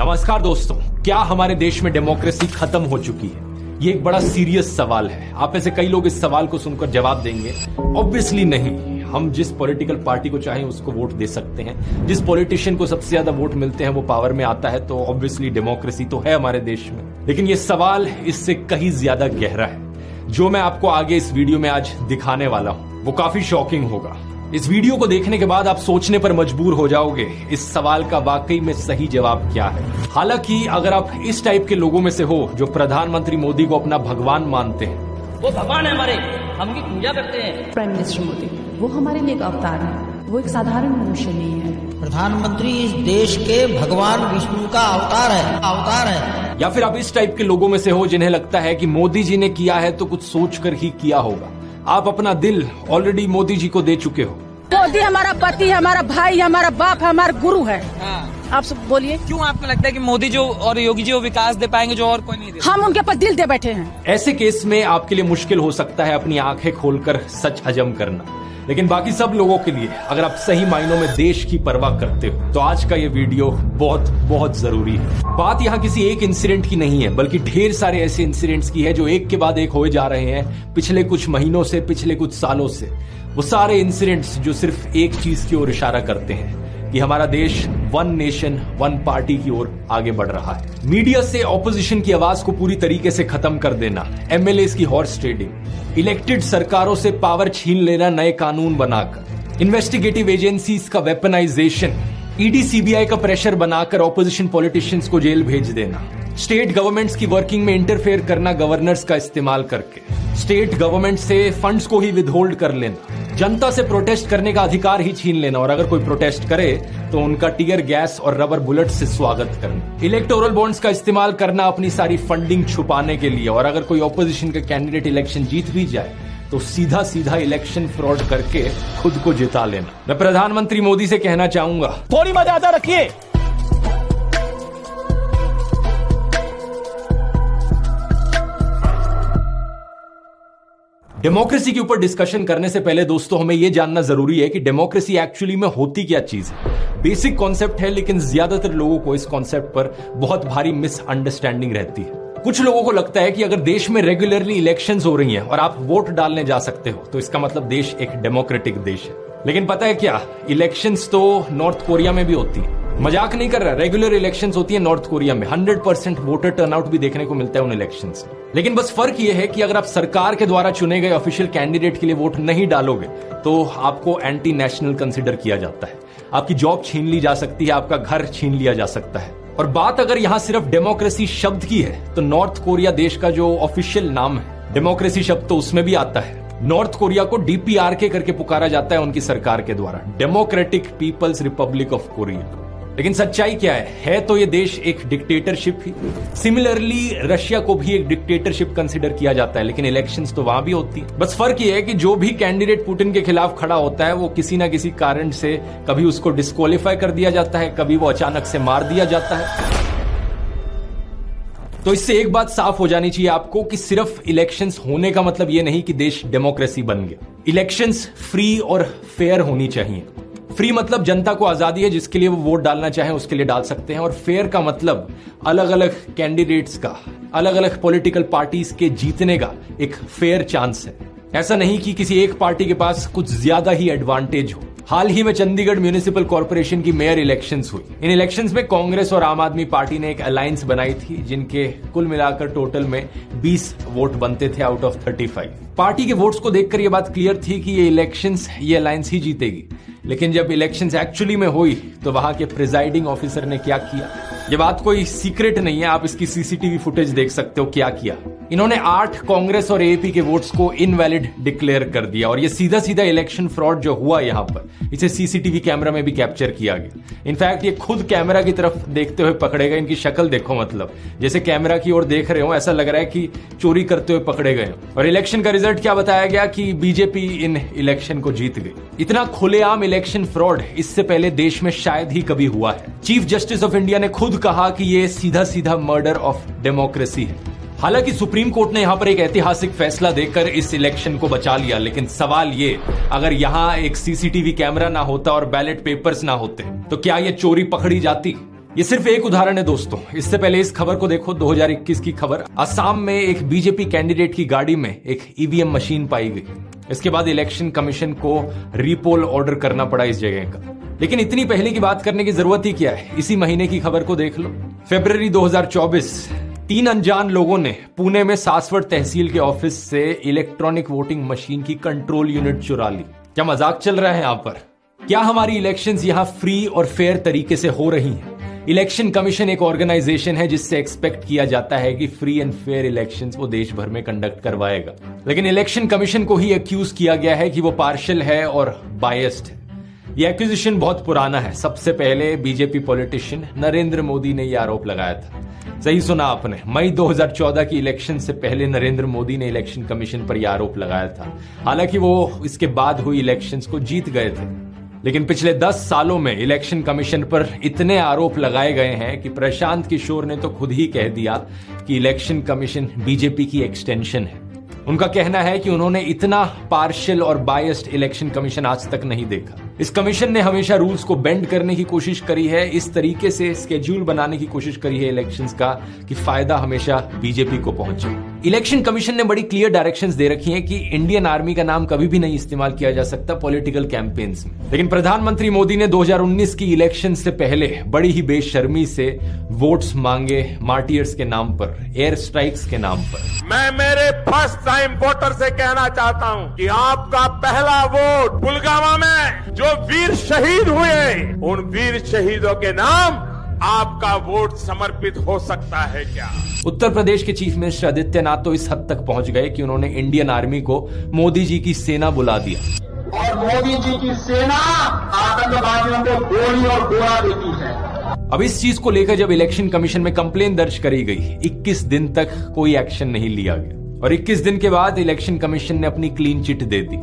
नमस्कार दोस्तों, क्या हमारे देश में डेमोक्रेसी खत्म हो चुकी है? ये एक बड़ा सीरियस सवाल है। आप में से कई लोग इस सवाल को सुनकर जवाब देंगे, ऑब्वियसली नहीं। हम जिस पॉलिटिकल पार्टी को चाहें उसको वोट दे सकते हैं, जिस पॉलिटिशियन को सबसे ज्यादा वोट मिलते हैं वो पावर में आता है, तो ऑब्वियसली डेमोक्रेसी तो है हमारे देश में। लेकिन ये सवाल इससे कहीं ज्यादा गहरा है। जो मैं आपको आगे इस वीडियो में आज दिखाने वाला हूँ वो काफी शॉकिंग होगा। इस वीडियो को देखने के बाद आप सोचने पर मजबूर हो जाओगे इस सवाल का वाकई में सही जवाब क्या है। हालांकि अगर आप इस टाइप के लोगों में से हो जो प्रधानमंत्री मोदी को अपना भगवान मानते हैं, वो भगवान है हमारे, हम उनकी पूजा करते हैं। प्राइम मिनिस्टर मोदी वो हमारे लिए एक अवतार है, वो एक साधारण मनुष्य नहीं है। प्रधानमंत्री इस देश के भगवान विष्णु का अवतार है, अवतार है। या फिर आप इस टाइप के लोगों में से हो जिन्हें लगता है कि मोदी जी ने किया है तो कुछ सोच कर ही किया होगा। आप अपना दिल ऑलरेडी मोदी जी को दे चुके हो। मोदी हमारा पति, हमारा भाई, हमारा बाप, हमारा गुरु है। आप सब बोलिए, क्यों आपको लगता है कि मोदी जो और योगी जी वो विकास दे पाएंगे जो और कोई नहीं दे? हम उनके पर दिल दे बैठे हैं। ऐसे केस में आपके लिए मुश्किल हो सकता है अपनी आंखें खोलकर सच हजम करना, लेकिन बाकी सब लोगों के लिए अगर आप सही मायनों में देश की परवाह करते हो तो आज का ये वीडियो बहुत बहुत जरूरी है। बात यहाँ किसी एक इंसिडेंट की नहीं है, बल्कि ढेर सारे ऐसे इंसिडेंट्स की है जो एक के बाद एक होए जा रहे हैं पिछले कुछ महीनों से, पिछले कुछ सालों से। वो सारे इंसिडेंट्स जो सिर्फ एक चीज की ओर इशारा करते हैं कि हमारा देश वन नेशन वन पार्टी की ओर आगे बढ़ रहा है। मीडिया से ऑपोजिशन की आवाज को पूरी तरीके से खत्म कर देना, एमएलएस की हॉर्स ट्रेडिंग, इलेक्टेड सरकारों से पावर छीन लेना नए कानून बनाकर, इन्वेस्टिगेटिव एजेंसीज का वेपनाइजेशन, ईडी सीबीआई का प्रेशर बनाकर ऑपोजिशन पॉलिटिशियंस को जेल भेज देना, स्टेट गवर्नमेंट्स की वर्किंग में इंटरफेयर करना गवर्नर्स का इस्तेमाल करके, स्टेट गवर्नमेंट से फंड्स को ही विदहोल्ड कर लेना, जनता से प्रोटेस्ट करने का अधिकार ही छीन लेना, और अगर कोई प्रोटेस्ट करे तो उनका टीयर गैस और रबर बुलेट से स्वागत करना, इलेक्टोरल बॉन्ड्स का इस्तेमाल करना अपनी सारी फंडिंग छुपाने के लिए, और अगर कोई ऑपोजिशन का कैंडिडेट इलेक्शन जीत भी जाए तो सीधा सीधा इलेक्शन फ्रॉड करके खुद को जिता लेना। मैं प्रधानमंत्री मोदी से कहना चाहूंगा, थोड़ी मर्यादा रखिए। डेमोक्रेसी के ऊपर डिस्कशन करने से पहले दोस्तों हमें यह जानना जरूरी है कि डेमोक्रेसी एक्चुअली में होती क्या चीज है। बेसिक कॉन्सेप्ट है, लेकिन ज्यादातर लोगों को इस कॉन्सेप्ट पर बहुत भारी मिसअंडरस्टैंडिंग रहती है। कुछ लोगों को लगता है कि अगर देश में रेगुलरली इलेक्शंस हो रही हैं और आप वोट डालने जा सकते हो तो इसका मतलब देश एक डेमोक्रेटिक देश है। लेकिन पता है क्या, इलेक्शंस तो नॉर्थ कोरिया में भी होती है। मजाक नहीं कर रहा, रेगुलर इलेक्शंस होती है नॉर्थ कोरिया में। 100% वोटर टर्नआउट भी देखने को मिलता है उन इलेक्शंस में। लेकिन बस फर्क यह है कि अगर आप सरकार के द्वारा चुने गए ऑफिशियल कैंडिडेट के लिए वोट नहीं डालोगे तो आपको एंटी नेशनल कंसिडर किया जाता है, आपकी जॉब छीन ली जा सकती है, आपका घर छीन लिया जा सकता है। और बात अगर यहाँ सिर्फ डेमोक्रेसी शब्द की है तो नॉर्थ कोरिया देश का जो ऑफिशियल नाम है, डेमोक्रेसी शब्द तो उसमें भी आता है। नॉर्थ कोरिया को DPRK करके पुकारा जाता है उनकी सरकार के द्वारा, democratic peoples Republic of Korea. लेकिन सच्चाई क्या है तो ये देश एक डिक्टेटरशिप ही। सिमिलरली रशिया को भी एक डिक्टेटरशिप कंसिडर किया जाता है, लेकिन इलेक्शंस तो वहां भी होती है। बस फर्क ये है कि जो भी कैंडिडेट पुतिन के खिलाफ खड़ा होता है वो किसी ना किसी कारण से कभी उसको डिस्क्वालीफाई कर दिया जाता है, कभी वो अचानक से मार दिया जाता है। तो इससे एक बात साफ हो जानी चाहिए आपको कि सिर्फ इलेक्शंस होने का मतलब ये नहीं कि देश डेमोक्रेसी बन गया। इलेक्शंस फ्री और फेयर होनी चाहिए। फ्री मतलब जनता को आजादी है, जिसके लिए वो वोट डालना चाहे उसके लिए डाल सकते हैं, और फेयर का मतलब अलग अलग कैंडिडेट्स का, अलग अलग पॉलिटिकल पार्टीज के जीतने का एक फेयर चांस है। ऐसा नहीं कि किसी एक पार्टी के पास कुछ ज्यादा ही एडवांटेज हो। हाल ही में चंडीगढ़ म्यूनिसिपल कॉर्पोरेशन की मेयर इलेक्शंस हुई। इन इलेक्शंस में कांग्रेस और आम आदमी पार्टी ने एक अलायंस बनाई थी, जिनके कुल मिलाकर टोटल में 20 वोट बनते थे आउट ऑफ 35। पार्टी के वोट्स को देखकर ये बात क्लियर थी कि ये इलेक्शंस ये अलायंस ही जीतेगी, लेकिन जब इलेक्शंस एक्चुअली में हुई तो वहां के प्रिजाइडिंग ऑफिसर ने क्या किया, ये बात कोई सीक्रेट नहीं है, आप इसकी CCTV फुटेज देख सकते हो क्या किया। इन्होंने 8 कांग्रेस और एएपी के वोट्स को इनवैलिड डिक्लेयर कर दिया, और ये सीधा सीधा इलेक्शन फ्रॉड जो हुआ यहाँ पर, इसे CCTV कैमरा में भी कैप्चर किया गया। इनफैक्ट ये खुद कैमरा की तरफ देखते हुए पकड़े गए। इनकी शक्ल देखो, मतलब जैसे कैमरा की ओर देख रहे हो ऐसा लग रहा है कि चोरी करते हुए पकड़े गए। और इलेक्शन का रिजल्ट क्या बताया गया कि बीजेपी इन इलेक्शन को जीत गई। इतना खुलेआम इलेक्शन फ्रॉड इससे पहले देश में शायद ही कभी हुआ है। चीफ जस्टिस ऑफ इंडिया ने खुद कहा कि ये सीधा सीधा मर्डर ऑफ डेमोक्रेसी है। हालांकि सुप्रीम कोर्ट ने यहाँ पर एक ऐतिहासिक फैसला देकर इस इलेक्शन को बचा लिया, लेकिन सवाल ये, अगर यहाँ एक CCTV कैमरा ना होता और बैलेट पेपर्स ना होते तो क्या ये चोरी पकड़ी जाती? ये सिर्फ एक उदाहरण है दोस्तों। इससे पहले इस खबर को देखो, 2021 की खबर। असम में एक बीजेपी कैंडिडेट की गाड़ी में एक ईवीएम मशीन पाई गई। इसके बाद इलेक्शन कमीशन को रीपोल ऑर्डर करना पड़ा इस जगह का। लेकिन इतनी पहले की बात करने की जरूरत ही क्या है, इसी महीने की खबर को देख लो। फरवरी 2024, 3 अनजान लोगों ने पुणे में सासवड़ तहसील के ऑफिस से इलेक्ट्रॉनिक वोटिंग मशीन की कंट्रोल यूनिट चुरा ली। क्या मजाक चल रहा है यहाँ पर? क्या हमारी इलेक्शंस यहाँ फ्री और फेयर तरीके से हो रही हैं? इलेक्शन कमीशन एक ऑर्गेनाइजेशन है जिससे एक्सपेक्ट किया जाता है कि फ्री एंड फेयर इलेक्शंस वो देश भर में कंडक्ट करवाएगा, लेकिन इलेक्शन कमीशन को ही एक्यूज किया गया है कि वो पार्शियल है और बायस्ड है। ये एक्यूजिशन बहुत पुराना है। सबसे पहले बीजेपी पॉलिटिशियन नरेंद्र मोदी ने यह आरोप लगाया था। सही सुना आपने, मई 2014 की इलेक्शन से पहले नरेंद्र मोदी ने इलेक्शन कमीशन पर यह आरोप लगाया था। हालांकि वो इसके बाद हुई इलेक्शंस को जीत गए थे, लेकिन पिछले 10 सालों में इलेक्शन कमीशन पर इतने आरोप लगाए गए हैं कि प्रशांत किशोर ने तो खुद ही कह दिया कि इलेक्शन कमीशन बीजेपी की एक्सटेंशन है। उनका कहना है कि उन्होंने इतना पार्शियल और बायस्ड इलेक्शन कमीशन आज तक नहीं देखा। इस कमीशन ने हमेशा रूल्स को बेंड करने की कोशिश करी है, इस तरीके से स्केड्यूल बनाने की कोशिश करी है इलेक्शंस का कि फायदा हमेशा बीजेपी को पहुंचे। इलेक्शन कमीशन ने बड़ी क्लियर डायरेक्शंस दे रखी हैं कि इंडियन आर्मी का नाम कभी भी नहीं इस्तेमाल किया जा सकता पॉलिटिकल कैंपेन्स में। लेकिन प्रधानमंत्री मोदी ने 2019 की इलेक्शन से पहले बड़ी ही बेशर्मी से वोट्स मांगे मार्टियर्स के नाम पर, एयर स्ट्राइक्स के नाम पर। मैं मेरे फर्स्ट टाइम वोटर से कहना चाहता हूँ कि आपका पहला वोट पुलवामा में जो वीर शहीद हुए, उन वीर शहीदों के नाम आपका वोट समर्पित हो सकता है क्या? उत्तर प्रदेश के चीफ मिनिस्टर आदित्यनाथ तो इस हद तक पहुंच गए कि उन्होंने इंडियन आर्मी को मोदी जी की सेना बुला दिया। और मोदी जी की सेना आतंकवादियों को गोली और गोला देती है। अब इस चीज को लेकर जब इलेक्शन कमीशन में कंप्लेन दर्ज करी गई, 21 दिन तक कोई एक्शन नहीं लिया गया और 21 दिन के बाद इलेक्शन कमीशन ने अपनी क्लीन चिट दे दी।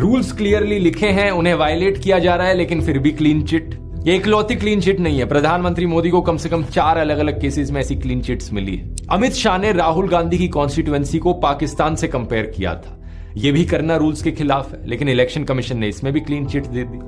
रूल्स क्लियरली लिखे हैं, उन्हें वायलेट किया जा रहा है, लेकिन फिर भी क्लीन चिट। ये इकलौती क्लीन चिट नहीं है, प्रधानमंत्री मोदी को कम से कम 4 अलग अलग केसेस में ऐसी क्लीन चिट्स मिली है। अमित शाह ने राहुल गांधी की कॉन्स्टिट्यूएंसी को पाकिस्तान से कंपेयर किया था। ये भी करना रूल्स के खिलाफ है, लेकिन इलेक्शन कमीशन ने इसमें भी क्लीन चिट दे दी।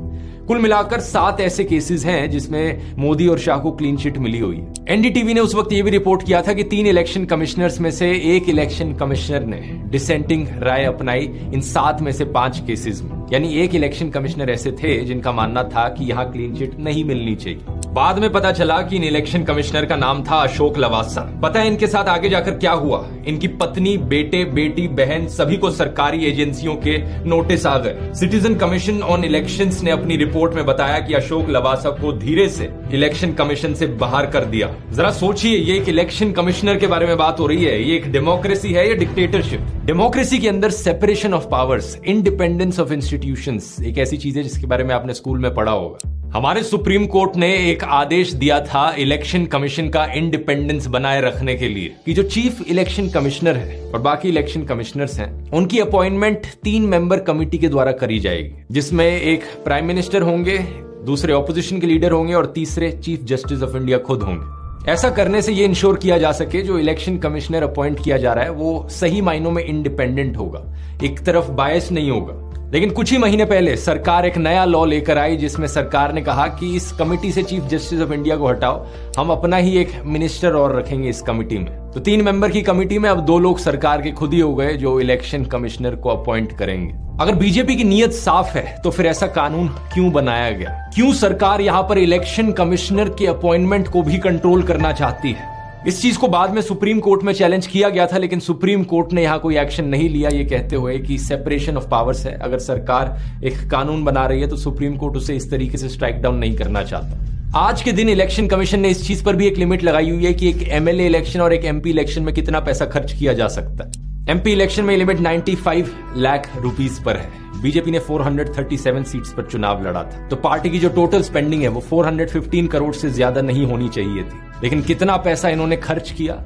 कुल मिलाकर 7 ऐसे केसेस हैं जिसमें मोदी और शाह को क्लीन चिट मिली हुई है। एनडीटीवी ने उस वक्त ये भी रिपोर्ट किया था कि 3 इलेक्शन कमिश्नर्स में से एक इलेक्शन कमिश्नर ने डिसेंटिंग राय अपनाई इन 7 में से 5 केसेस में। यानी एक इलेक्शन कमिश्नर ऐसे थे जिनका मानना था कि यहाँ क्लीन चिट नहीं मिलनी चाहिए। बाद में पता चला कि इन इलेक्शन कमिश्नर का नाम था अशोक लवासा। पता है इनके साथ आगे जाकर क्या हुआ? इनकी पत्नी, बेटे, बेटी, बहन सभी को सरकारी एजेंसियों के नोटिस आ गए। सिटीजन कमीशन ऑन इलेक्शंस ने अपनी रिपोर्ट में बताया कि अशोक लवासा को धीरे से इलेक्शन कमीशन से बाहर कर दिया। जरा सोचिए, ये एक इलेक्शन कमिश्नर के बारे में बात हो रही है। ये एक डेमोक्रेसी है या डिक्टेटरशिप? डेमोक्रेसी के अंदर separation of powers, independence of institutions एक ऐसी चीज है जिसके बारे में आपने स्कूल में पढ़ा होगा। हमारे सुप्रीम कोर्ट ने एक आदेश दिया था इलेक्शन कमीशन का इंडिपेंडेंस बनाए रखने के लिए कि जो चीफ इलेक्शन कमिश्नर है और बाकी इलेक्शन कमिश्नर्स हैं, उनकी अपॉइंटमेंट 3 मेंबर कमेटी के द्वारा करी जाएगी, जिसमें एक प्राइम मिनिस्टर होंगे, दूसरे ऑपोजिशन के लीडर होंगे और तीसरे चीफ जस्टिस ऑफ इंडिया खुद होंगे। ऐसा करने से ये इंश्योर किया जा सके जो इलेक्शन कमिश्नर अपॉइंट किया जा रहा है वो सही मायनों में इंडिपेंडेंट होगा, एक तरफ बायस नहीं होगा। लेकिन कुछ ही महीने पहले सरकार एक नया लॉ लेकर आई जिसमें सरकार ने कहा कि इस कमेटी से चीफ जस्टिस ऑफ इंडिया को हटाओ, हम अपना ही एक मिनिस्टर और रखेंगे इस कमेटी में। तो 3 मेंबर की कमेटी में अब 2 लोग सरकार के खुद ही हो गए जो इलेक्शन कमिश्नर को अपॉइंट करेंगे। अगर बीजेपी की नीयत साफ है तो फिर ऐसा कानून क्यों बनाया गया? क्यों सरकार यहाँ पर इलेक्शन कमिश्नर के अपॉइंटमेंट को भी कंट्रोल करना चाहती है? इस चीज को बाद में सुप्रीम कोर्ट में चैलेंज किया गया था, लेकिन सुप्रीम कोर्ट ने यहाँ कोई एक्शन नहीं लिया, ये कहते हुए कि सेपरेशन ऑफ पावर्स है। अगर सरकार एक कानून बना रही है तो सुप्रीम कोर्ट उसे इस तरीके से स्ट्राइक डाउन नहीं करना चाहता। आज के दिन इलेक्शन कमीशन ने इस चीज पर भी एक लिमिट लगाई हुई है कि एक एमएलए इलेक्शन और एक एमपी इलेक्शन में कितना पैसा खर्च किया जा सकता है। एमपी इलेक्शन में लिमिट 95 लाख रुपीज पर है। बीजेपी ने 437 सीट्स पर चुनाव लड़ा था, तो पार्टी की जो टोटल स्पेंडिंग है वो 415 करोड़ से ज्यादा नहीं होनी चाहिए थी। लेकिन कितना पैसा इन्होंने खर्च किया,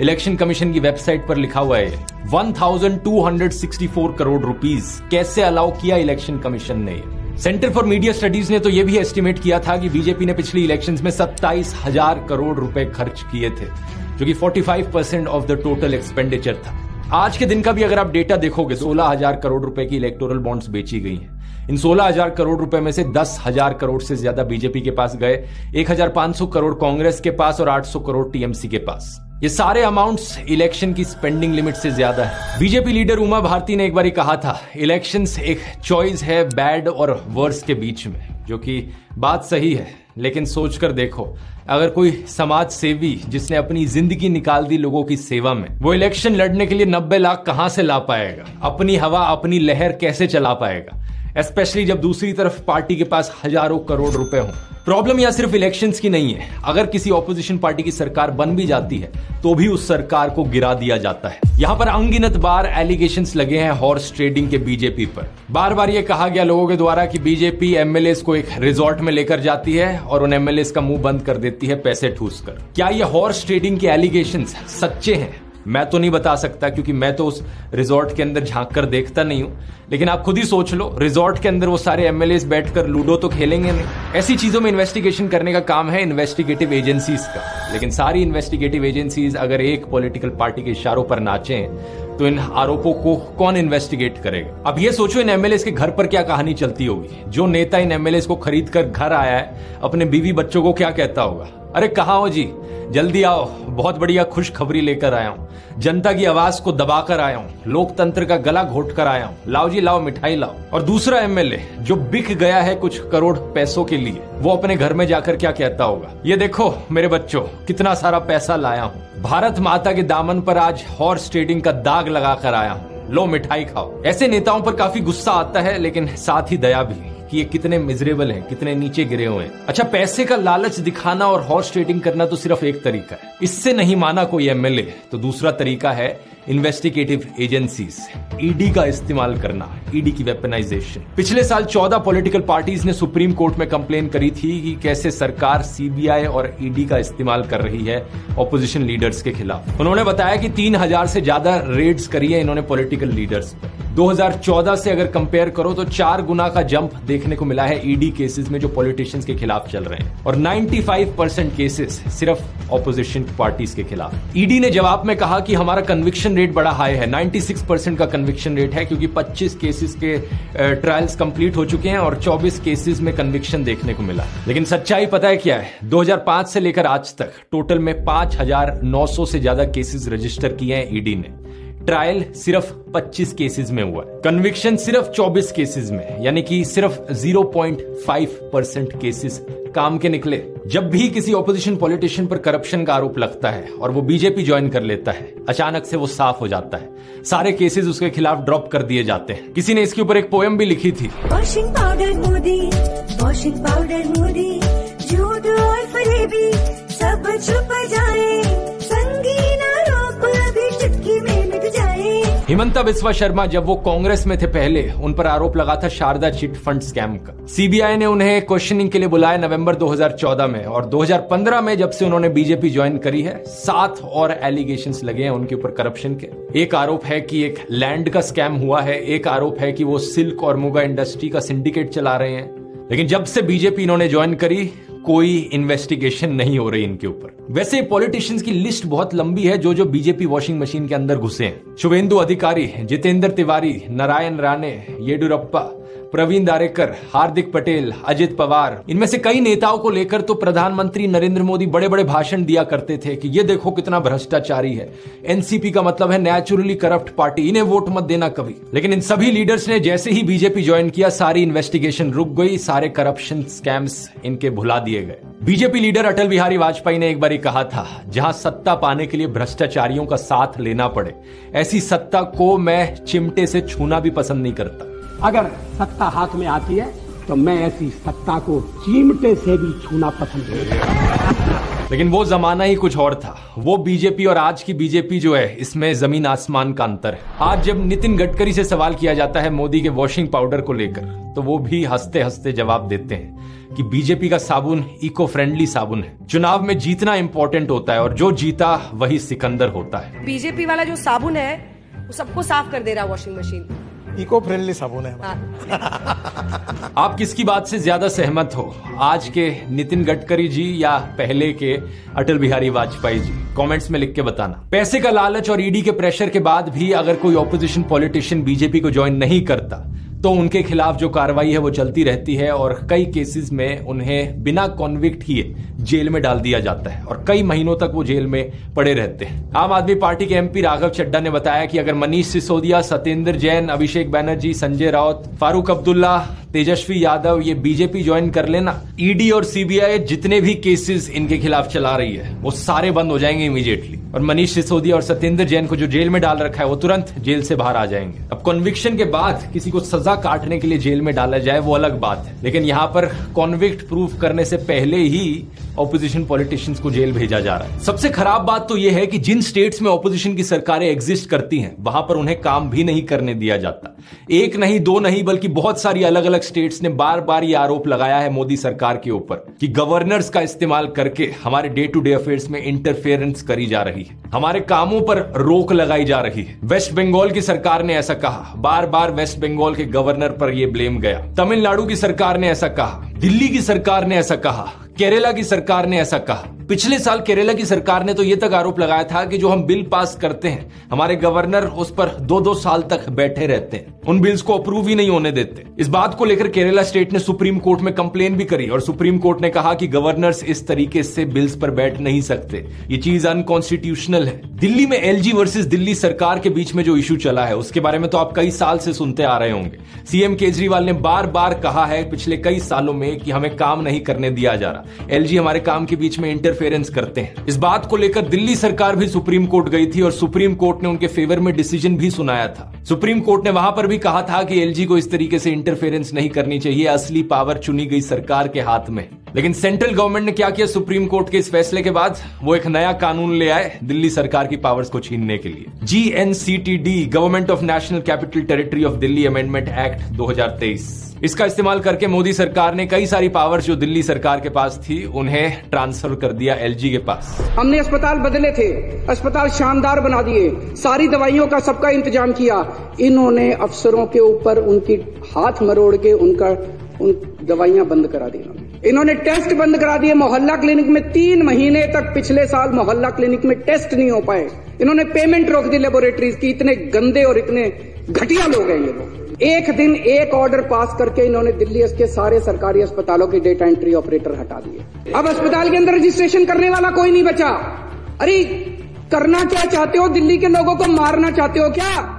इलेक्शन कमीशन की वेबसाइट पर लिखा हुआ है 1264 करोड़ रुपीस। कैसे अलाउ किया इलेक्शन कमीशन ने? सेंटर फॉर मीडिया स्टडीज ने तो यह भी एस्टिमेट किया था कि बीजेपी ने पिछली इलेक्शंस में 27,000 करोड़ रुपए खर्च किए थे, जो कि 45% ऑफ द टोटल एक्सपेंडिचर था। आज के दिन का भी अगर आप डेटा देखोगे, 16,000 करोड़ रुपए की इलेक्टोरल बॉन्ड्स बेची गई है। इन 16,000 करोड़ रुपए में से 10,000 करोड़ से ज्यादा बीजेपी के पास गए, 1,500 करोड़ कांग्रेस के पास और 800 करोड़ टीएमसी के पास। ये सारे अमाउंट्स इलेक्शन की स्पेंडिंग लिमिट से ज्यादा है। बीजेपी लीडर उमा भारती ने एक बार कहा था, इलेक्शंस एक चॉइस है बैड और वर्स के बीच में, जो कि बात सही है। लेकिन सोचकर देखो, अगर कोई समाज सेवी जिसने अपनी जिंदगी निकाल दी लोगों की सेवा में, वो इलेक्शन लड़ने के लिए 90 लाख कहां से ला पाएगा, अपनी हवा अपनी लहर कैसे चला पाएगा, स्पेशली जब दूसरी तरफ पार्टी के पास हजारों करोड़ रुपए हों। प्रॉब्लम यह सिर्फ इलेक्शंस की नहीं है, अगर किसी ऑपोजिशन पार्टी की सरकार बन भी जाती है तो भी उस सरकार को गिरा दिया जाता है। यहाँ पर अनगिनत बार एलिगेशंस लगे हैं हॉर्स ट्रेडिंग के बीजेपी पर। बार बार ये कहा गया लोगों के द्वारा कि बीजेपी एमएलएस को एक रिजॉर्ट में लेकर जाती है और उन एमएलएस का मुंह बंद कर देती है पैसे ठूस कर। क्या ये हॉर्स ट्रेडिंग के एलिगेशंस सच्चे हैं? मैं तो नहीं बता सकता, क्योंकि मैं तो उस रिजॉर्ट के अंदर झांक कर देखता नहीं हूँ। लेकिन आप खुद ही सोच लो, रिजॉर्ट के अंदर वो सारे एमएलएस बैठकर लूडो तो खेलेंगे नहीं। ऐसी चीजों में इन्वेस्टिगेशन करने का काम है इन्वेस्टिगेटिव एजेंसीज का। लेकिन सारी इन्वेस्टिगेटिव एजेंसीज अगर एक पॉलिटिकल पार्टी के इशारों पर नाचे तो इन आरोपों को कौन इन्वेस्टिगेट करेगा? अब ये सोचो, इन एमएलएस के घर पर क्या कहानी चलती होगी। जो नेता इन एमएलएस को खरीद कर घर आया है, अपने बीवी बच्चों को क्या कहता होगा? अरे कहाँ हो जी, जल्दी आओ, बहुत बढ़िया खुशखबरी लेकर आया हूँ, जनता की आवाज को दबाकर आया हूँ, लोकतंत्र का गला घोट कर आया हूँ, लाओ जी लाओ मिठाई लाओ। और दूसरा एमएलए जो बिक गया है कुछ करोड़ पैसों के लिए, वो अपने घर में जाकर क्या कहता होगा? ये देखो मेरे बच्चों, कितना सारा पैसा लाया हूँ, भारत माता के दामन पर आज हॉर्स ट्रेडिंग का दाग लगा कर आया हूँ, लो मिठाई खाओ। ऐसे नेताओं पर काफी गुस्सा आता है, लेकिन साथ ही दया भी कि ये कितने मिजरेबल हैं, कितने नीचे गिरे हुए हैं। अच्छा, पैसे का लालच दिखाना और हॉर्स ट्रेडिंग करना तो सिर्फ एक तरीका है। इससे नहीं माना कोई एमएलए तो दूसरा तरीका है इन्वेस्टिगेटिव एजेंसीज, ईडी का इस्तेमाल करना, ईडी की वेपनाइजेशन। पिछले साल 14 पॉलिटिकल पार्टीज ने सुप्रीम कोर्ट में कंप्लेन करी थी कि कैसे सरकार सीबीआई और ईडी का इस्तेमाल कर रही है ऑपोजिशन लीडर्स के खिलाफ। उन्होंने बताया कि 3,000 से ज्यादा रेड्स करी है इन्होंने पॉलिटिकल लीडर्स पर। 2014 से अगर कंपेयर करो तो 4 गुना का जंप देखने को मिला है ईडी केसेस में जो पॉलिटिशियंस के खिलाफ चल रहे हैं, और 95% केसेस सिर्फ ऑपोजिशन पार्टीज के खिलाफ। ईडी ने जवाब में कहा कि हमारा कन्विक्शन रेट बड़ा हाई है, 96% का कन्विक्शन रेट है, क्योंकि 25 केसेस के ट्रायल्स कंप्लीट हो चुके हैं और 24 केसेस में कन्विक्शन देखने को मिला। लेकिन सच्चाई पता है क्या है? 2005 से लेकर आज तक टोटल में 5,900 से ज्यादा केसेस रजिस्टर किए हैं ईडी ने। ट्रायल सिर्फ 25 केसेस में हुआ, कन्विक्शन सिर्फ 24 केसेस में, यानी कि सिर्फ 0.5% केसेस काम के निकले। जब भी किसी ऑपोजिशन पॉलिटिशियन पर करप्शन का आरोप लगता है और वो बीजेपी ज्वाइन कर लेता है, अचानक से वो साफ हो जाता है, सारे केसेस उसके खिलाफ ड्रॉप कर दिए जाते हैं। किसी ने इसके ऊपर एक पोएम भी लिखी थी, वॉशिंग पाउडर मोदी झूठ और फरेबी सब छुप जाए। हिमंता बिस्वा शर्मा जब वो कांग्रेस में थे पहले, उन पर आरोप लगा था शारदा चिट फंड स्कैम का। सीबीआई ने उन्हें क्वेश्चनिंग के लिए बुलाया नवंबर 2014 में, और 2015 में जब से उन्होंने बीजेपी ज्वाइन करी है, 7 और एलिगेशंस लगे हैं उनके ऊपर करप्शन के। एक आरोप है कि एक लैंड का स्कैम हुआ है, एक आरोप है कि वो सिल्क और मुगा इंडस्ट्री का सिंडिकेट चला रहे हैं। लेकिन जब से बीजेपी इन्होंने ज्वाइन करी, कोई इन्वेस्टिगेशन नहीं हो रही इनके ऊपर। वैसे पॉलिटिशियंस की लिस्ट बहुत लंबी है जो बीजेपी वॉशिंग मशीन के अंदर घुसे हैं। शुभेंदु अधिकारी, जितेंद्र तिवारी, नारायण राणे, येडियुरप्पा, प्रवीण दारेकर, हार्दिक पटेल, अजित पवार, इनमें से कई नेताओं को लेकर तो प्रधानमंत्री नरेंद्र मोदी बड़े बड़े भाषण दिया करते थे कि ये देखो कितना भ्रष्टाचारी है, एनसीपी का मतलब है नेचुरली करप्ट पार्टी, इन्हें वोट मत देना कभी। लेकिन इन सभी लीडर्स ने जैसे ही बीजेपी ज्वाइन किया, सारी इन्वेस्टिगेशन रुक गई, सारे करप्शन स्कैम्स इनके भुला दिए गए। बीजेपी लीडर अटल बिहारी वाजपेयी ने एक बार कहा था, जहां सत्ता पाने के लिए भ्रष्टाचारियों का साथ लेना पड़े, ऐसी सत्ता को मैं चिमटे से छूना भी पसंद नहीं करता। अगर सत्ता हाथ में आती है तो मैं ऐसी सत्ता को चिमटे से भी छूना पसंद करूंगा। लेकिन वो जमाना ही कुछ और था। वो बीजेपी और आज की बीजेपी जो है, इसमें जमीन आसमान का अंतर है। आज जब नितिन गडकरी से सवाल किया जाता है मोदी के वॉशिंग पाउडर को लेकर, तो वो भी हंसते हंसते जवाब देते हैं कि बीजेपी का साबुन इको फ्रेंडली साबुन है, चुनाव में जीतना इम्पोर्टेंट होता है और जो जीता वही सिकंदर होता है। बीजेपी वाला जो साबुन है वो सबको साफ कर दे रहा है, वॉशिंग मशीन इको फ्रेंडली साबुन है। आप किसकी बात से ज्यादा सहमत हो, आज के नितिन गडकरी जी या पहले के अटल बिहारी वाजपेयी जी? कमेंट्स में लिख के बताना। पैसे का लालच और ईडी के प्रेशर के बाद भी अगर कोई ऑपोजिशन पॉलिटिशियन बीजेपी को ज्वाइन नहीं करता तो उनके खिलाफ जो कार्रवाई है वो चलती रहती है और कई केसेस में उन्हें बिना कॉन्विक्ट ही जेल में डाल दिया जाता है और कई महीनों तक वो जेल में पड़े रहते हैं। आम आदमी पार्टी के एमपी राघव चड्ढा ने बताया कि अगर मनीष सिसोदिया, सत्येंद्र जैन, अभिषेक बैनर्जी, संजय राउत, फारूक अब्दुल्ला, तेजस्वी यादव ये बीजेपी ज्वाइन कर लेना, ईडी और सीबीआई जितने भी केसेस इनके खिलाफ चला रही है वो सारे बंद हो जाएंगे इमीडिएटली और मनीष सिसोदिया और सत्येंद्र जैन को जो जेल में डाल रखा है वो तुरंत जेल से बाहर आ जाएंगे। अब कॉन्विक्शन के बाद किसी को सजा काटने के लिए जेल में डाला जाए वो अलग बात है, लेकिन यहाँ पर कॉन्विक्ट प्रूफ करने से पहले ही ऑपोजिशन पॉलिटिशियंस को जेल भेजा जा रहा है। सबसे खराब बात तो ये है कि जिन स्टेट्स में ऑपोजिशन की सरकारें एग्जिस्ट करती हैं वहां पर उन्हें काम भी नहीं करने दिया जाता। एक नहीं, दो नहीं, बल्कि बहुत सारी अलग अलग स्टेट्स ने बार बार ये आरोप लगाया है मोदी सरकार के ऊपर कि गवर्नर्स का इस्तेमाल करके हमारे डे टू डे अफेयर्स में इंटरफेरेंस करी जा रही है, हमारे कामों पर रोक लगाई जा रही है। वेस्ट बंगाल की सरकार ने ऐसा कहा, बार बार वेस्ट बंगाल के गवर्नर पर यह ब्लेम गया। तमिलनाडु की सरकार ने ऐसा कहा, दिल्ली की सरकार ने ऐसा कहा, केरला की सरकार ने ऐसा कहा। पिछले साल केरला की सरकार ने तो ये तक आरोप लगाया था कि जो हम बिल पास करते हैं हमारे गवर्नर उस पर 2-2 साल तक बैठे रहते हैं, उन बिल्स को अप्रूव ही नहीं होने देते। इस बात को लेकर केरला स्टेट ने सुप्रीम कोर्ट में कंप्लेन भी करी और सुप्रीम कोर्ट ने कहा कि गवर्नर्स इस तरीके से बिल्स पर बैठ नहीं सकते, ये चीज अनकॉन्स्टिट्यूशनल है। दिल्ली में LG वर्सेस दिल्ली सरकार के बीच में जो इश्यू चला है उसके बारे में तो आप कई साल से सुनते आ रहे होंगे। सीएम केजरीवाल ने बार बार कहा है पिछले कई सालों में कि हमें काम नहीं करने दिया जा रहा, LG हमारे काम के बीच में इंटरफेरेंस करते हैं। इस बात को लेकर दिल्ली सरकार भी सुप्रीम कोर्ट गई थी और सुप्रीम कोर्ट ने उनके फेवर में डिसीजन भी सुनाया था। सुप्रीम कोर्ट ने वहां पर भी कहा था कि LG को इस तरीके से इंटरफेरेंस नहीं करनी चाहिए, असली पावर चुनी गई सरकार के हाथ में। लेकिन सेंट्रल गवर्नमेंट ने क्या किया सुप्रीम कोर्ट के इस फैसले के बाद, वो एक नया कानून ले आए दिल्ली सरकार की पावर्स को छीनने के लिए, GNCTD government of national capital territory of Delhi amendment act 2023। इसका इस्तेमाल करके मोदी सरकार ने कई सारी पावर्स जो दिल्ली सरकार के पास थी उन्हें ट्रांसफर कर दिया LG के पास। हमने अस्पताल बदले थे, अस्पताल शानदार बना दिए, सारी दवाइयों का सबका इंतजाम किया, इन्होंने अफसरों के ऊपर उनकी हाथ मरोड़ के उन दवाइयां बंद करा दी, इन्होंने टेस्ट बंद करा दिए। मोहल्ला क्लिनिक में 3 महीने तक पिछले साल मोहल्ला क्लिनिक में टेस्ट नहीं हो पाए, इन्होंने पेमेंट रोक दी लेबोरेटरीज की। इतने गंदे और इतने घटिया लोग हैं ये लोग। एक दिन एक ऑर्डर पास करके इन्होंने दिल्ली के सारे सरकारी अस्पतालों के डेटा एंट्री ऑपरेटर हटा दिए। अब अस्पताल के अंदर रजिस्ट्रेशन करने वाला कोई नहीं बचा। अरे करना क्या चाहते हो, दिल्ली के लोगों को मारना चाहते हो क्या?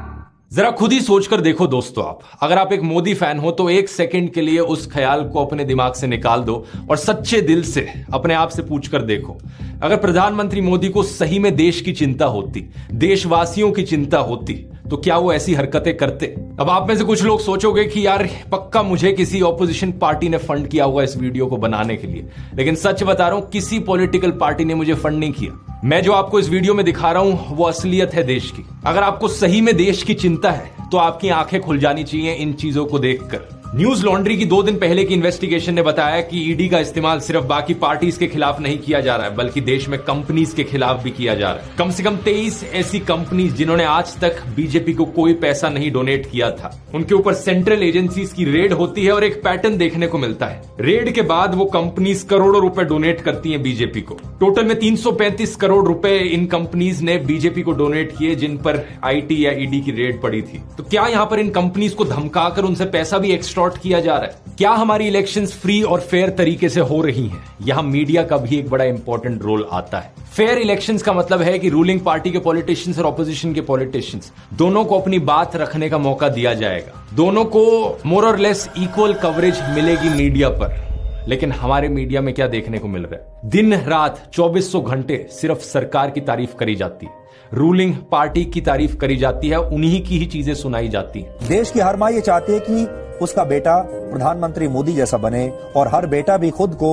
जरा खुद ही सोचकर देखो दोस्तों, आप अगर आप एक मोदी फैन हो तो 1 सेकंड के लिए उस ख्याल को अपने दिमाग से निकाल दो और सच्चे दिल से अपने आप से पूछ कर देखो, अगर प्रधानमंत्री मोदी को सही में देश की चिंता होती, देशवासियों की चिंता होती, तो क्या वो ऐसी हरकतें करते? अब आप में से कुछ लोग सोचोगे कि यार पक्का मुझे किसी ऑपोजिशन पार्टी ने फंड किया होगा इस वीडियो को बनाने के लिए, लेकिन सच बता रहा हूं किसी पॉलिटिकल पार्टी ने मुझे फंड नहीं किया। मैं जो आपको इस वीडियो में दिखा रहा हूं वो असलियत है देश की। अगर आपको सही में देश की चिंता है तो आपकी आंखें खुल जानी चाहिए इन चीजों को देखकर। न्यूज लॉन्ड्री की 2 दिन पहले की इन्वेस्टिगेशन ने बताया कि ईडी का इस्तेमाल सिर्फ बाकी पार्टीज के खिलाफ नहीं किया जा रहा है बल्कि देश में कंपनीज के खिलाफ भी किया जा रहा है। कम से कम 23 ऐसी कंपनीज जिन्होंने आज तक बीजेपी को कोई पैसा नहीं डोनेट किया था, उनके ऊपर सेंट्रल एजेंसीज की रेड होती है और एक पैटर्न देखने को मिलता है। रेड के बाद वो कंपनीज करोड़ों रुपए डोनेट करती है बीजेपी को। टोटल में 335 करोड़ रुपए इन कंपनीज ने बीजेपी को डोनेट किए जिन पर IT या ED की रेड पड़ी थी। तो क्या यहाँ पर इन कंपनीज को धमकाकर उनसे पैसा भी एक्स्ट्रा किया जा रहा है? क्या हमारी इलेक्शंस फ्री और फेयर तरीके से हो रही हैं? यहां मीडिया का भी एक बड़ा इंपॉर्टेंट रोल आता है। फेयर इलेक्शंस का मतलब है कि रूलिंग पार्टी के पॉलिटिशियंस और ऑपोजिशन के पॉलिटिशियंस दोनों को अपनी बात रखने का मौका दिया जाएगा, दोनों को मोर और लेस इक्वल कवरेज मिलेगी मीडिया पर। लेकिन हमारे मीडिया में क्या देखने को मिल रहा है? दिन रात 2400 घंटे सिर्फ सरकार की तारीफ करी जाती है, रूलिंग पार्टी की तारीफ करी जाती है, उन्हीं की ही चीजें सुनाई जाती है। देश की हर मां ये चाहती है कि उसका बेटा प्रधानमंत्री मोदी जैसा बने और हर बेटा भी खुद को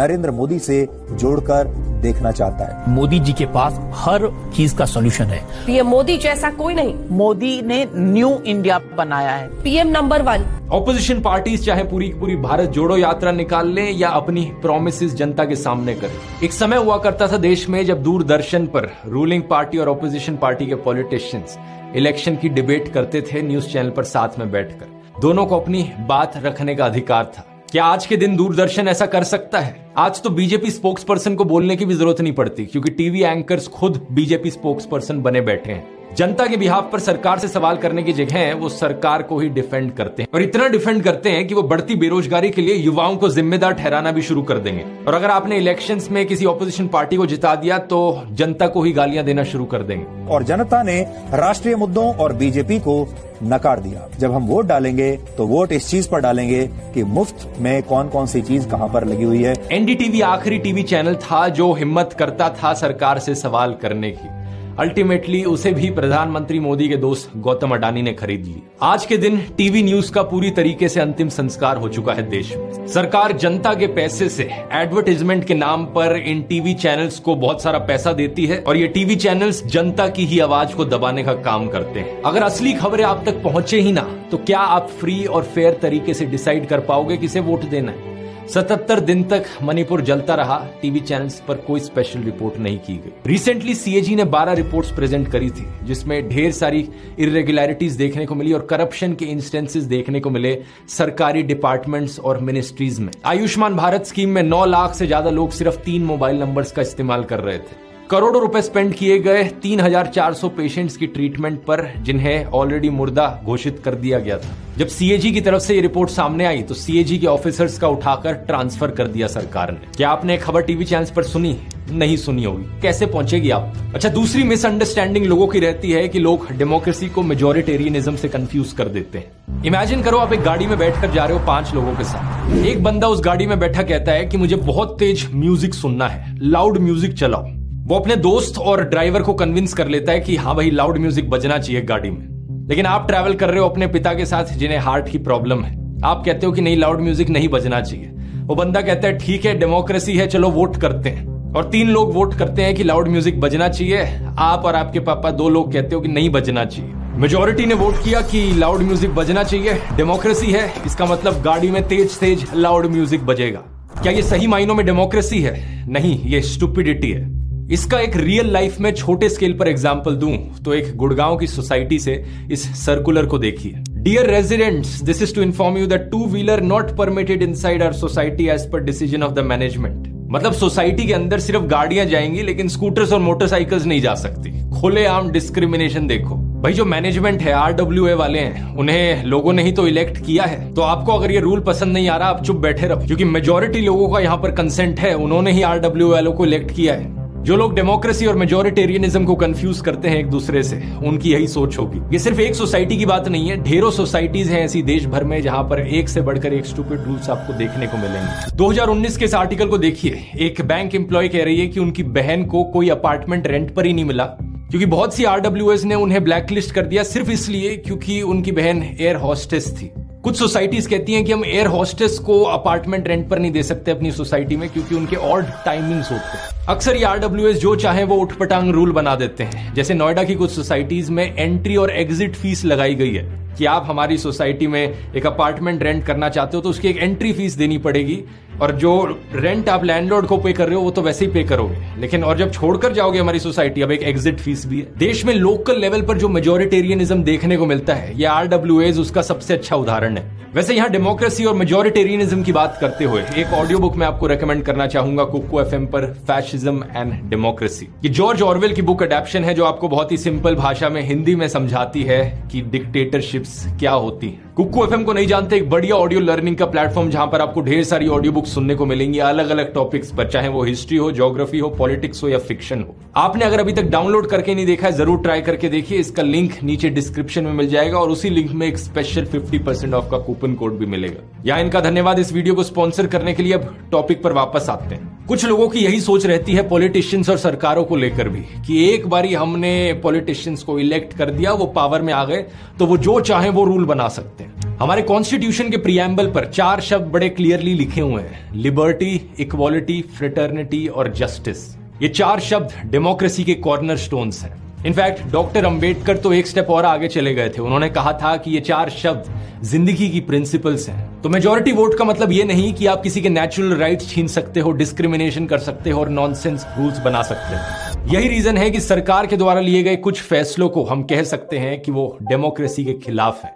नरेंद्र मोदी से जोड़कर देखना चाहता है। मोदी जी के पास हर चीज का सॉल्यूशन है। PM मोदी जैसा कोई नहीं, मोदी ने न्यू इंडिया बनाया है, PM नंबर 1। ऑपोजिशन पार्टीज चाहे पूरी पूरी भारत जोड़ो यात्रा निकाल लें या अपनी प्रोमिसेस जनता के सामने करें। एक समय हुआ करता था देश में जब दूरदर्शन पर रूलिंग पार्टी और ऑपोजिशन पार्टी के पॉलिटिशियंस इलेक्शन की डिबेट करते थे न्यूज चैनल पर साथ में बैठकर, दोनों को अपनी बात रखने का अधिकार था। क्या आज के दिन दूरदर्शन ऐसा कर सकता है? आज तो बीजेपी स्पोक्सपर्सन को बोलने की भी जरूरत नहीं पड़ती क्योंकि टीवी एंकर्स खुद बीजेपी स्पोक्सपर्सन बने बैठे हैं। जनता के बिहाफ पर सरकार से सवाल करने की जगह वो सरकार को ही डिफेंड करते हैं, और इतना डिफेंड करते हैं कि वो बढ़ती बेरोजगारी के लिए युवाओं को जिम्मेदार ठहराना भी शुरू कर देंगे। और अगर आपने इलेक्शंस में किसी ऑपोजिशन पार्टी को जिता दिया तो जनता को ही गालियां देना शुरू कर देंगे। और जनता ने राष्ट्रीय मुद्दों और बीजेपी को नकार दिया। जब हम वोट डालेंगे तो वोट इस चीज पर डालेंगे कि मुफ्त में कौन कौन सी चीज कहां पर लगी हुई है। एनडीटीवी आखिरी टीवी चैनल था जो हिम्मत करता था सरकार से सवाल करने की। अल्टीमेटली उसे भी प्रधानमंत्री मोदी के दोस्त गौतम अडानी ने खरीद ली। आज के दिन टीवी न्यूज का पूरी तरीके से अंतिम संस्कार हो चुका है देश में। सरकार जनता के पैसे से एडवर्टाइजमेंट के नाम पर इन टीवी चैनल्स को बहुत सारा पैसा देती है, और ये टीवी चैनल्स जनता की ही आवाज को दबाने का काम करते हैं। अगर असली खबरें आप तक पहुंचे ही ना तो क्या आप फ्री और फेयर तरीके से डिसाइड कर पाओगे किसे वोट देना है? 77 दिन तक मणिपुर जलता रहा, टीवी चैनल्स पर कोई स्पेशल रिपोर्ट नहीं की गई। रिसेंटली सीएजी ने 12 रिपोर्ट्स प्रेजेंट करी थी जिसमें ढेर सारी इरेगुलरिटीज देखने को मिली और करप्शन के इंस्टेंसेस देखने को मिले सरकारी डिपार्टमेंट्स और मिनिस्ट्रीज में। आयुष्मान भारत स्कीम में 9 लाख से ज्यादा लोग सिर्फ 3 मोबाइल नंबर्स का इस्तेमाल कर रहे थे। करोड़ों रुपए स्पेंड किए गए 3400 पेशेंट्स की ट्रीटमेंट पर जिन्हें ऑलरेडी मुर्दा घोषित कर दिया गया था। जब सीएजी की तरफ से ये रिपोर्ट सामने आई तो सीएजी के ऑफिसर्स का उठाकर ट्रांसफर कर दिया सरकार ने। क्या आपने खबर टीवी चैनल्स पर सुनी? नहीं सुनी होगी, कैसे पहुंचेगी आप? अच्छा, दूसरी मिसअंडरस्टैंडिंग लोगों की रहती है कि लोग डेमोक्रेसी को मेजोरिटेरियनिज्म से कंफ्यूज कर देते हैं। इमेजिन करो आप एक गाड़ी में बैठकर जा रहे हो 5 लोगों के साथ। एक बंदा उस गाड़ी में बैठा कहता है कि मुझे बहुत तेज म्यूजिक सुनना है, लाउड म्यूजिक चलाओ। वो अपने दोस्त और ड्राइवर को कन्विंस कर लेता है कि हाँ भाई लाउड म्यूजिक बजना चाहिए गाड़ी में। लेकिन आप ट्रैवल कर रहे हो अपने पिता के साथ जिन्हें हार्ट की प्रॉब्लम है। आप कहते हो कि नहीं, लाउड म्यूजिक नहीं बजना चाहिए। वो बंदा कहता है ठीक है, डेमोक्रेसी है, चलो वोट करते हैं। और 3 लोग वोट करते हैं कि लाउड म्यूजिक बजना चाहिए। आप और आपके पापा 2 लोग कहते हो कि नहीं बजना चाहिए। मेजोरिटी ने वोट किया कि लाउड म्यूजिक बजना चाहिए, डेमोक्रेसी है, इसका मतलब गाड़ी में तेज तेज लाउड म्यूजिक बजेगा। क्या ये सही मायनों में डेमोक्रेसी है? नहीं, ये स्टुपिडिटी है। इसका एक रियल लाइफ में छोटे स्केल पर एग्जाम्पल दूं तो एक गुड़गांव की सोसाइटी से इस सर्कुलर को देखिए। Dear residents, this is to inform you that two wheeler not permitted inside our society as per decision of the management. मतलब सोसाइटी के अंदर सिर्फ गाड़ियां जाएंगी लेकिन स्कूटर्स और मोटरसाइकिल्स नहीं जा सकती। खुलेआम डिस्क्रिमिनेशन देखो भाई। जो मैनेजमेंट है, RWA वाले हैं, उन्हें लोगों ने ही तो इलेक्ट किया है। तो आपको अगर ये रूल पसंद नहीं आ रहा आप चुप बैठे रहो, क्योंकि मेजोरिटी लोगों का यहाँ पर कंसेंट है, उन्होंने ही RWA वालों को इलेक्ट किया है। जो लोग डेमोक्रेसी और मेजोरिटेरियनिज्म को कंफ्यूज करते हैं एक दूसरे से, उनकी यही सोच होगी। ये सिर्फ एक सोसाइटी की बात नहीं है, ढेरों सोसाइटीज हैं ऐसी देश भर में जहां पर एक से बढ़कर एक स्टूपिड रूल्स आपको देखने को मिलेंगे। 2019 के इस आर्टिकल को देखिए। एक बैंक एम्प्लॉय कह रही है कि उनकी बहन को कोई अपार्टमेंट रेंट पर ही नहीं मिला क्योंकि बहुत सी RWAs ने उन्हें ब्लैकलिस्ट कर दिया सिर्फ इसलिए क्योंकि उनकी बहन एयर हॉस्टेस थी। कुछ सोसाइटीज कहती हैं कि हम एयर हॉस्टेस को अपार्टमेंट रेंट पर नहीं दे सकते अपनी सोसाइटी में क्योंकि उनके ऑड टाइमिंग्स होते हैं। अक्सर ये RWAs जो चाहे वो उठपटांग रूल बना देते हैं। जैसे नोएडा की कुछ सोसाइटीज में एंट्री और एग्जिट फीस लगाई गई है कि आप हमारी सोसाइटी में एक अपार्टमेंट रेंट करना चाहते हो तो उसकी एक एंट्री फीस देनी पड़ेगी, और जो रेंट आप लैंडलॉर्ड को पे कर रहे हो वो तो वैसे ही पे करोगे, लेकिन और जब छोड़कर जाओगे हमारी सोसाइटी अब एक एग्जिट फीस भी है। देश में लोकल लेवल पर जो मेजोरिटेरियनिज्म देखने को मिलता है, ये RWAs उसका सबसे अच्छा उदाहरण है। वैसे यहाँ डेमोक्रेसी और मेजोरिटेरियनिज्म की बात करते हुए एक ऑडियो बुक मैं आपको रेकमेंड करना चाहूंगा Cuckoo FM पर, फैशिज्म एंड डेमोक्रेसी। ये जॉर्ज ऑरवेल की बुक अडेप्शन है जो आपको बहुत ही सिंपल भाषा में हिंदी में समझाती है कि डिक्टेटरशिप्स क्या होती है। Cuckoo FM को नहीं जानते, एक बढ़िया ऑडियो लर्निंग का प्लेटफॉर्म जहां पर आपको ढेर सारी ऑडियो बुक सुनने को मिलेंगी अलग अलग टॉपिक्स पर, चाहे वो हिस्ट्री हो, ज्योग्राफी हो, पॉलिटिक्स हो या फिक्शन हो। आपने अगर अभी तक डाउनलोड करके नहीं देखा है जरूर ट्राई करके देखिए। इसका लिंक नीचे डिस्क्रिप्शन में मिल जाएगा और उसी लिंक में एक स्पेशल 50% ऑफ का कूपन कोड भी मिलेगा। यहाँ इनका धन्यवाद इस वीडियो को स्पॉन्सर करने के लिए। अब टॉपिक पर वापस आते हैं। कुछ लोगों की यही सोच रहती है पॉलिटिशियंस और सरकारों को लेकर भी कि एक बारी हमने पॉलिटिशियंस को इलेक्ट कर दिया, वो पावर में आ गए तो वो जो चाहे वो रूल बना सकते हैं। हमारे कॉन्स्टिट्यूशन के प्रियम्बल पर 4 शब्द बड़े क्लियरली लिखे हुए हैं, लिबर्टी, इक्वालिटी, फ्रेटर्निटी और जस्टिस। ये 4 शब्द डेमोक्रेसी के कॉर्नर स्टोन्स हैं। इनफैक्ट डॉक्टर अंबेडकर तो एक स्टेप और आगे चले गए थे। उन्होंने कहा था कि ये 4 शब्द जिंदगी की प्रिंसिपल्स हैं। तो मेजॉरिटी वोट का मतलब ये नहीं कि आप किसी के नेचुरल राइट्स छीन सकते हो, डिस्क्रिमिनेशन कर सकते हो और नॉनसेंस रूल्स बना सकते हो। यही रीजन है कि सरकार के द्वारा लिए गए कुछ फैसलों को हम कह सकते हैं कि वो डेमोक्रेसी के खिलाफ है।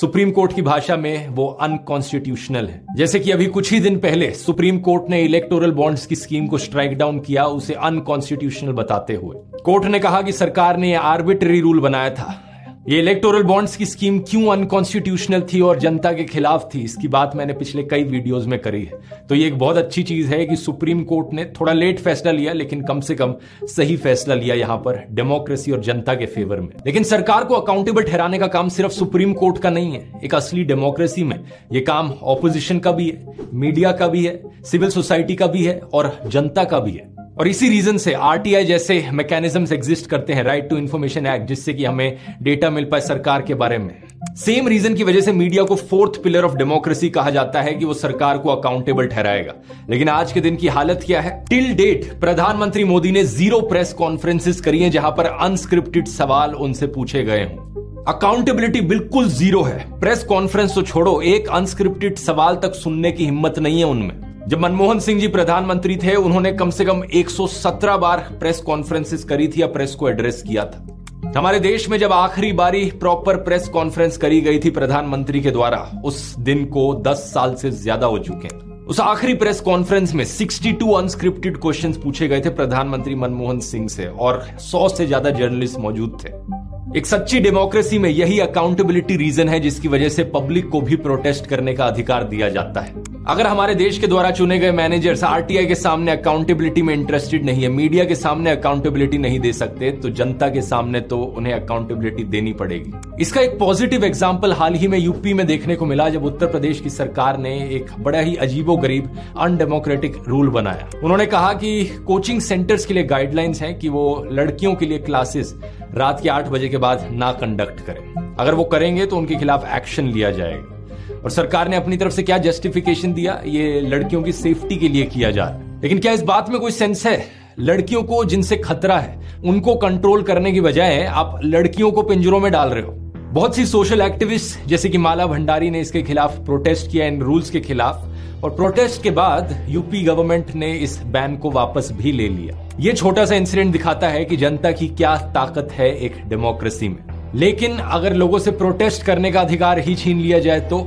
सुप्रीम कोर्ट की भाषा में वो अनकॉन्स्टिट्यूशनल है। जैसे कि अभी कुछ ही दिन पहले सुप्रीम कोर्ट ने इलेक्टोरल बॉन्ड्स की स्कीम को स्ट्राइक डाउन किया, उसे अनकॉन्स्टिट्यूशनल बताते हुए। कोर्ट ने कहा कि सरकार ने आर्बिट्ररी रूल बनाया था। ये इलेक्टोरल बॉन्ड्स की स्कीम क्यों अनकॉन्स्टिट्यूशनल थी और जनता के खिलाफ थी, इसकी बात मैंने पिछले कई वीडियोज में करी है। तो ये एक बहुत अच्छी चीज है कि सुप्रीम कोर्ट ने थोड़ा लेट फैसला लिया, लेकिन कम से कम सही फैसला लिया यहाँ पर डेमोक्रेसी और जनता के फेवर में। लेकिन सरकार को अकाउंटेबल ठहराने का काम सिर्फ सुप्रीम कोर्ट का नहीं है। एक असली डेमोक्रेसी में ये काम ऑपोजिशन का भी है, मीडिया का भी है, सिविल सोसाइटी का भी है और जनता का भी है। और इसी रीजन से आरटीआई जैसे मैकेनिज्म्स एग्जिस्ट करते हैं, राइट टू इंफॉर्मेशन एक्ट, जिससे कि हमें डेटा मिल पाए सरकार के बारे में। सेम रीजन की वजह से मीडिया को फोर्थ पिलर ऑफ डेमोक्रेसी कहा जाता है कि वो सरकार को अकाउंटेबल ठहराएगा। लेकिन आज के दिन की हालत क्या है? टिल डेट प्रधानमंत्री मोदी ने 0 प्रेस कॉन्फ्रेंसेस करी है जहां पर अनस्क्रिप्टेड सवाल उनसे पूछे गए हों। अकाउंटेबिलिटी बिल्कुल जीरो है। प्रेस कॉन्फ्रेंस तो छोड़ो, एक अनस्क्रिप्टेड सवाल तक सुनने की हिम्मत नहीं है उनमें। जब मनमोहन सिंह जी प्रधानमंत्री थे, उन्होंने कम से कम 117 बार प्रेस कॉन्फ्रेंसेस करी थी या प्रेस को एड्रेस किया था। हमारे देश में जब आखिरी बारी प्रॉपर प्रेस कॉन्फ्रेंस करी गई थी प्रधानमंत्री के द्वारा, उस दिन को 10 साल से ज्यादा हो चुके हैं। उस आखिरी प्रेस कॉन्फ्रेंस में 62 अनस्क्रिप्टेड क्वेश्चंस पूछे गए थे प्रधानमंत्री मनमोहन सिंह से और 100 से ज्यादा जर्नलिस्ट मौजूद थे। एक सच्ची डेमोक्रेसी में यही अकाउंटेबिलिटी रीजन है जिसकी वजह से पब्लिक को भी प्रोटेस्ट करने का अधिकार दिया जाता है। अगर हमारे देश के द्वारा चुने गए मैनेजर्स आरटीआई के सामने अकाउंटेबिलिटी में इंटरेस्टेड नहीं है, मीडिया के सामने अकाउंटेबिलिटी नहीं दे सकते, तो जनता के सामने तो उन्हें अकाउंटेबिलिटी देनी पड़ेगी। इसका एक पॉजिटिव एग्जाम्पल हाल ही में यूपी में देखने को मिला, जब उत्तर प्रदेश की सरकार ने एक बड़ा ही अजीबोगरीब अनडेमोक्रेटिक रूल बनाया। उन्होंने कहा कि कोचिंग सेंटर्स के लिए गाइडलाइंस है कि वो लड़कियों के लिए क्लासेस रात के 8 बजे के बाद ना कंडक्ट करें। अगर वो करेंगे तो उनके खिलाफ एक्शन लिया जाएगा। और सरकार ने अपनी तरफ से क्या जस्टिफिकेशन दिया? ये लड़कियों की सेफ्टी के लिए किया जा रहा है। लेकिन क्या इस बात में कोई सेंस है? लड़कियों को जिनसे खतरा है उनको कंट्रोल करने की बजाय आप लड़कियों को पिंजरों में डाल रहे हो। बहुत सी सोशल एक्टिविस्ट जैसे कि माला भंडारी ने इसके खिलाफ प्रोटेस्ट किया, इन रूल्स के खिलाफ, और प्रोटेस्ट के बाद यूपी गवर्नमेंट ने इस बैन को वापस भी ले लिया। ये छोटा सा इंसिडेंट दिखाता है कि जनता की क्या ताकत है एक डेमोक्रेसी में। लेकिन अगर लोगों से प्रोटेस्ट करने का अधिकार ही छीन लिया जाए तो?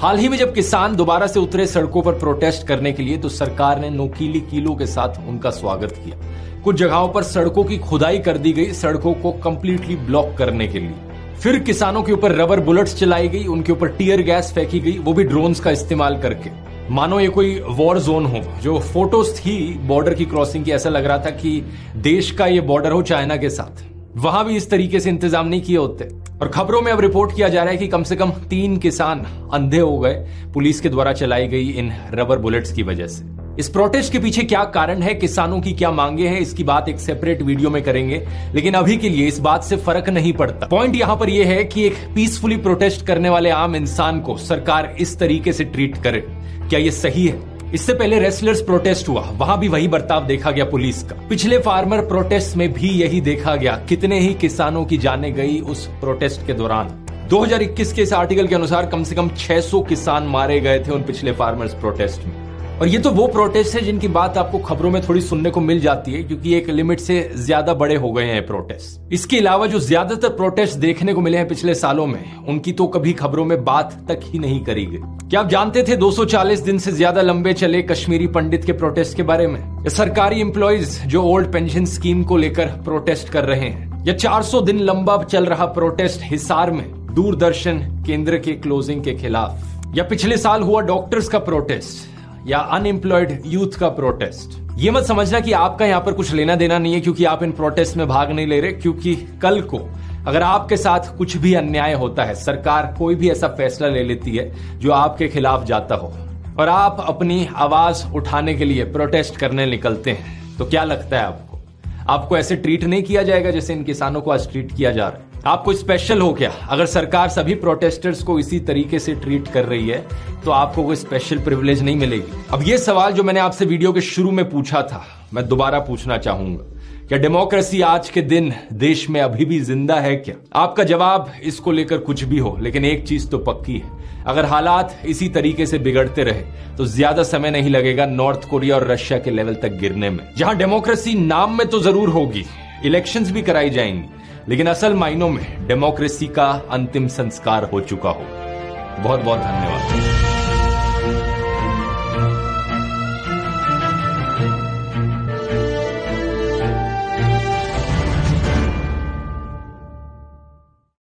हाल ही में जब किसान दोबारा से उतरे सड़कों पर प्रोटेस्ट करने के लिए, तो सरकार ने नोकीली कीलों के साथ उनका स्वागत किया। कुछ जगहों पर सड़कों की खुदाई कर दी गई, सड़कों को कंप्लीटली ब्लॉक करने के लिए। फिर किसानों के ऊपर रबर बुलेट्स चलाई गई, उनके ऊपर टीयर गैस फेंकी गई, वो भी ड्रोन्स का इस्तेमाल करके। मानो ये कोई वॉर जोन हो। जो फोटोज थी बॉर्डर की क्रॉसिंग की, ऐसा लग रहा था कि देश का ये बॉर्डर हो चाइना के साथ। वहां भी इस तरीके से इंतजाम नहीं किए होते। और खबरों में अब रिपोर्ट किया जा रहा है कि कम से कम 3 किसान अंधे हो गए पुलिस के द्वारा चलाई गई इन रबर बुलेट्स की वजह से। इस प्रोटेस्ट के पीछे क्या कारण है, किसानों की क्या मांगे हैं, इसकी बात एक सेपरेट वीडियो में करेंगे। लेकिन अभी के लिए इस बात से फर्क नहीं पड़ता। पॉइंट यहाँ पर यह है कि एक पीसफुली प्रोटेस्ट करने वाले आम इंसान को सरकार इस तरीके से ट्रीट करे, क्या ये सही है? इससे पहले रेसलर्स प्रोटेस्ट हुआ, वहां भी वही बर्ताव देखा गया पुलिस का। पिछले फार्मर प्रोटेस्ट में भी यही देखा गया, कितने ही किसानों की जाने गई उस प्रोटेस्ट के दौरान। 2021 के इस आर्टिकल के अनुसार कम से कम 600 किसान मारे गए थे उन पिछले फार्मर्स प्रोटेस्ट में। और ये तो वो प्रोटेस्ट है जिनकी बात आपको खबरों में थोड़ी सुनने को मिल जाती है, क्योंकि एक लिमिट से ज्यादा बड़े हो गए हैं प्रोटेस्ट। इसके अलावा जो ज्यादातर प्रोटेस्ट देखने को मिले हैं पिछले सालों में, उनकी तो कभी खबरों में बात तक ही नहीं करी गई। क्या आप जानते थे 240 दिन से ज्यादा लंबे चले कश्मीरी पंडित के प्रोटेस्ट के बारे में? सरकारी एम्प्लॉयज जो ओल्ड पेंशन स्कीम को लेकर प्रोटेस्ट कर रहे हैं, या 400 दिन लंबा चल रहा प्रोटेस्ट हिसार में दूरदर्शन केंद्र के क्लोजिंग के खिलाफ, या पिछले साल हुआ डॉक्टर्स का प्रोटेस्ट, या अनएम्प्लॉयड यूथ का प्रोटेस्ट। ये मत समझना कि आपका यहाँ पर कुछ लेना देना नहीं है क्योंकि आप इन प्रोटेस्ट में भाग नहीं ले रहे, क्योंकि कल को अगर आपके साथ कुछ भी अन्याय होता है, सरकार कोई भी ऐसा फैसला ले लेती है जो आपके खिलाफ जाता हो, और आप अपनी आवाज उठाने के लिए प्रोटेस्ट करने निकलते हैं, तो क्या लगता है आपको? आपको ऐसे ट्रीट नहीं किया जाएगा जैसे इन किसानों को आज ट्रीट किया जा रहा है? आपको स्पेशल हो क्या? अगर सरकार सभी प्रोटेस्टर्स को इसी तरीके से ट्रीट कर रही है तो आपको कोई स्पेशल प्रिविलेज नहीं मिलेगी। अब ये सवाल जो मैंने आपसे वीडियो के शुरू में पूछा था, मैं दोबारा पूछना चाहूंगा, क्या डेमोक्रेसी आज के दिन देश में अभी भी जिंदा है क्या? आपका जवाब इसको लेकर कुछ भी हो, लेकिन एक चीज तो पक्की है, अगर हालात इसी तरीके से बिगड़ते रहे तो ज्यादा समय नहीं लगेगा नॉर्थ कोरिया और रशिया के लेवल तक गिरने में, जहां डेमोक्रेसी नाम में तो जरूर होगी, इलेक्शंस भी कराई जाएंगी, लेकिन असल मायनों में डेमोक्रेसी का अंतिम संस्कार हो चुका हो। बहुत बहुत धन्यवाद।